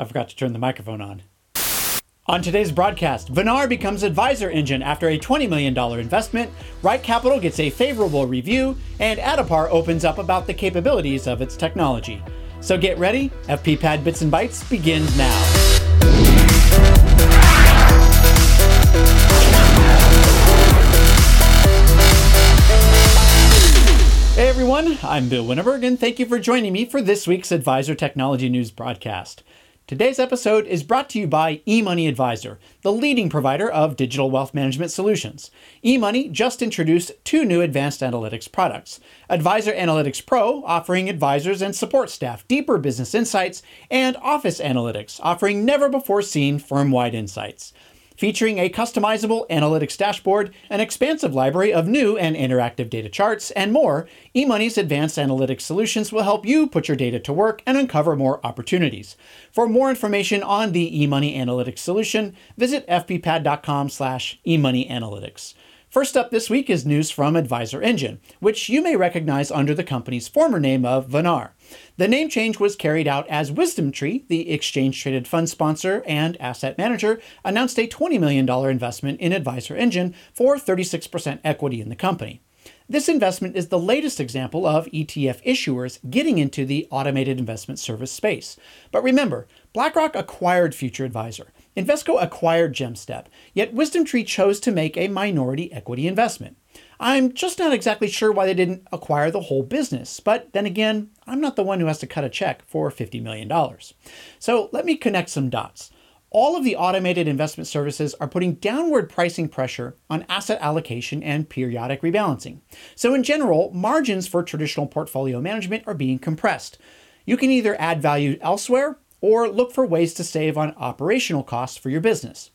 I forgot to turn the microphone on. On today's broadcast, Venar becomes Advisor Engine after a $20 million investment, Wright Capital gets a favorable review, and Addepar opens up about the capabilities of its technology. So get ready, FPPAD Bits and Bytes begins now. Hey everyone, I'm Bill Winneberg, and thank you for joining me for this week's Advisor Technology News broadcast. Today's episode is brought to you by eMoney Advisor, the leading provider of digital wealth management solutions. eMoney just introduced two new advanced analytics products, Advisor Analytics Pro, offering advisors and support staff deeper business insights, and Office Analytics, offering never-before-seen firm-wide insights. Featuring a customizable analytics dashboard, an expansive library of new and interactive data charts, and more, eMoney's advanced analytics solutions will help you put your data to work and uncover more opportunities. For more information on the eMoney Analytics solution, visit fppad.com/eMoneyAnalytics. First up this week is news from Advisor Engine, which you may recognize under the company's former name of Venar. The name change was carried out as WisdomTree, the exchange-traded fund sponsor and asset manager, announced a $20 million investment in Advisor Engine for 36% equity in the company. This investment is the latest example of ETF issuers getting into the automated investment service space. But remember, BlackRock acquired Future Advisor. Invesco acquired Gemstep, yet WisdomTree chose to make a minority equity investment. I'm just not exactly sure why they didn't acquire the whole business, but then again, I'm not the one who has to cut a check for $50 million. So let me connect some dots. All of the automated investment services are putting downward pricing pressure on asset allocation and periodic rebalancing. So in general, margins for traditional portfolio management are being compressed. You can either add value elsewhere or look for ways to save on operational costs for your business.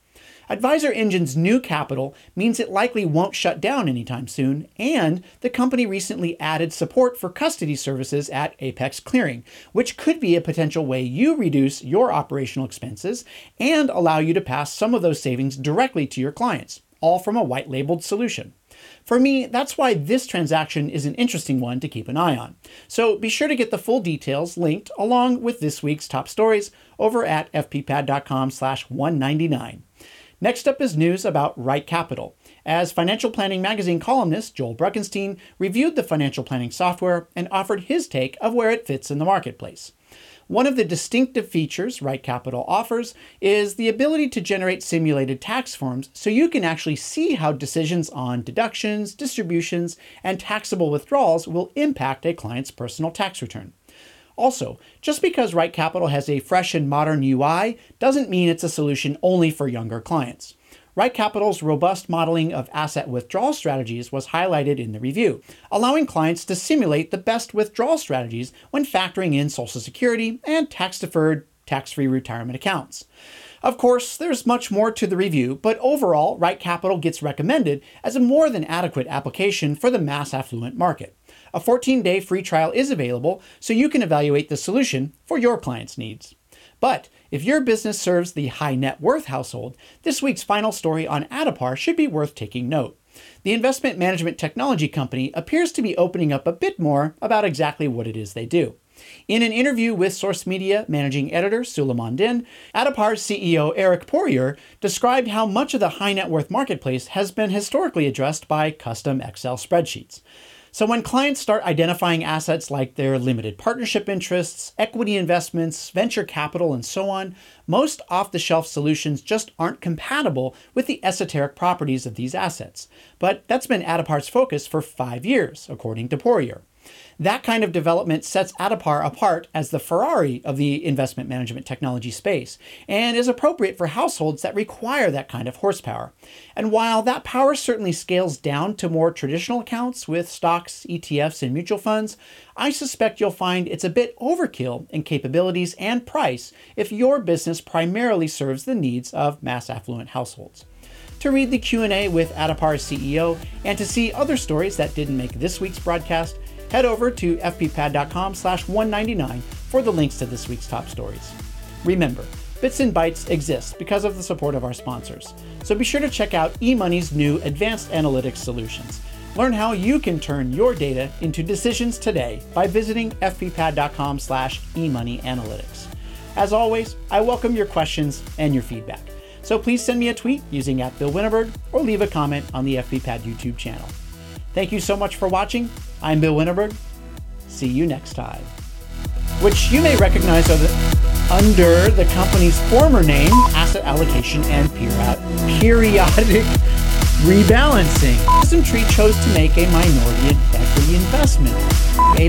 Advisor Engine's new capital means it likely won't shut down anytime soon, and the company recently added support for custody services at Apex Clearing, which could be a potential way you reduce your operational expenses and allow you to pass some of those savings directly to your clients, all from a white-labeled solution. For me, that's why this transaction is an interesting one to keep an eye on. So be sure to get the full details linked along with this week's top stories over at fppad.com/199. Next up is news about Wright Capital, as Financial Planning Magazine columnist Joel Bruckenstein reviewed the financial planning software and offered his take of where it fits in the marketplace. One of the distinctive features Wright Capital offers is the ability to generate simulated tax forms so you can actually see how decisions on deductions, distributions, and taxable withdrawals will impact a client's personal tax return. Also, just because Wright Capital has a fresh and modern UI doesn't mean it's a solution only for younger clients. Wright Capital's robust modeling of asset withdrawal strategies was highlighted in the review, allowing clients to simulate the best withdrawal strategies when factoring in Social Security and tax-deferred, tax-free retirement accounts. Of course, there's much more to the review, but overall, Wright Capital gets recommended as a more than adequate application for the mass affluent market. A 14-day free trial is available, so you can evaluate the solution for your clients' needs. But if your business serves the high net worth household, this week's final story on Addepar should be worth taking note. The investment management technology company appears to be opening up a bit more about exactly what it is they do. In an interview with Source Media managing editor Suleiman Din, Addepar's CEO Eric Poirier described how much of the high net worth marketplace has been historically addressed by custom Excel spreadsheets. So when clients start identifying assets like their limited partnership interests, equity investments, venture capital, and so on, most off-the-shelf solutions just aren't compatible with the esoteric properties of these assets. But that's been Addepar's focus for 5 years, according to Poirier. That kind of development sets Addepar apart as the Ferrari of the investment management technology space and is appropriate for households that require that kind of horsepower. And while that power certainly scales down to more traditional accounts with stocks, ETFs, and mutual funds, I suspect you'll find it's a bit overkill in capabilities and price if your business primarily serves the needs of mass affluent households. To read the Q&A with Addepar's CEO and to see other stories that didn't make this week's broadcast, head over to fppad.com/199 for the links to this week's top stories. Remember, Bits and Bytes exists because of the support of our sponsors. So be sure to check out eMoney's new advanced analytics solutions. Learn how you can turn your data into decisions today by visiting fppad.com/eMoneyAnalytics. As always, I welcome your questions and your feedback. So please send me a tweet using @BillWinneberg or leave a comment on the FPPAD YouTube channel. Thank you so much for watching. I'm Bill Winneberg. See you next time. Which you may recognize under the company's former name, Asset Allocation and Periodic Rebalancing. WisdomTree chose to make a minority equity investment. I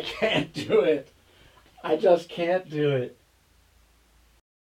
can't do it. I just can't do it.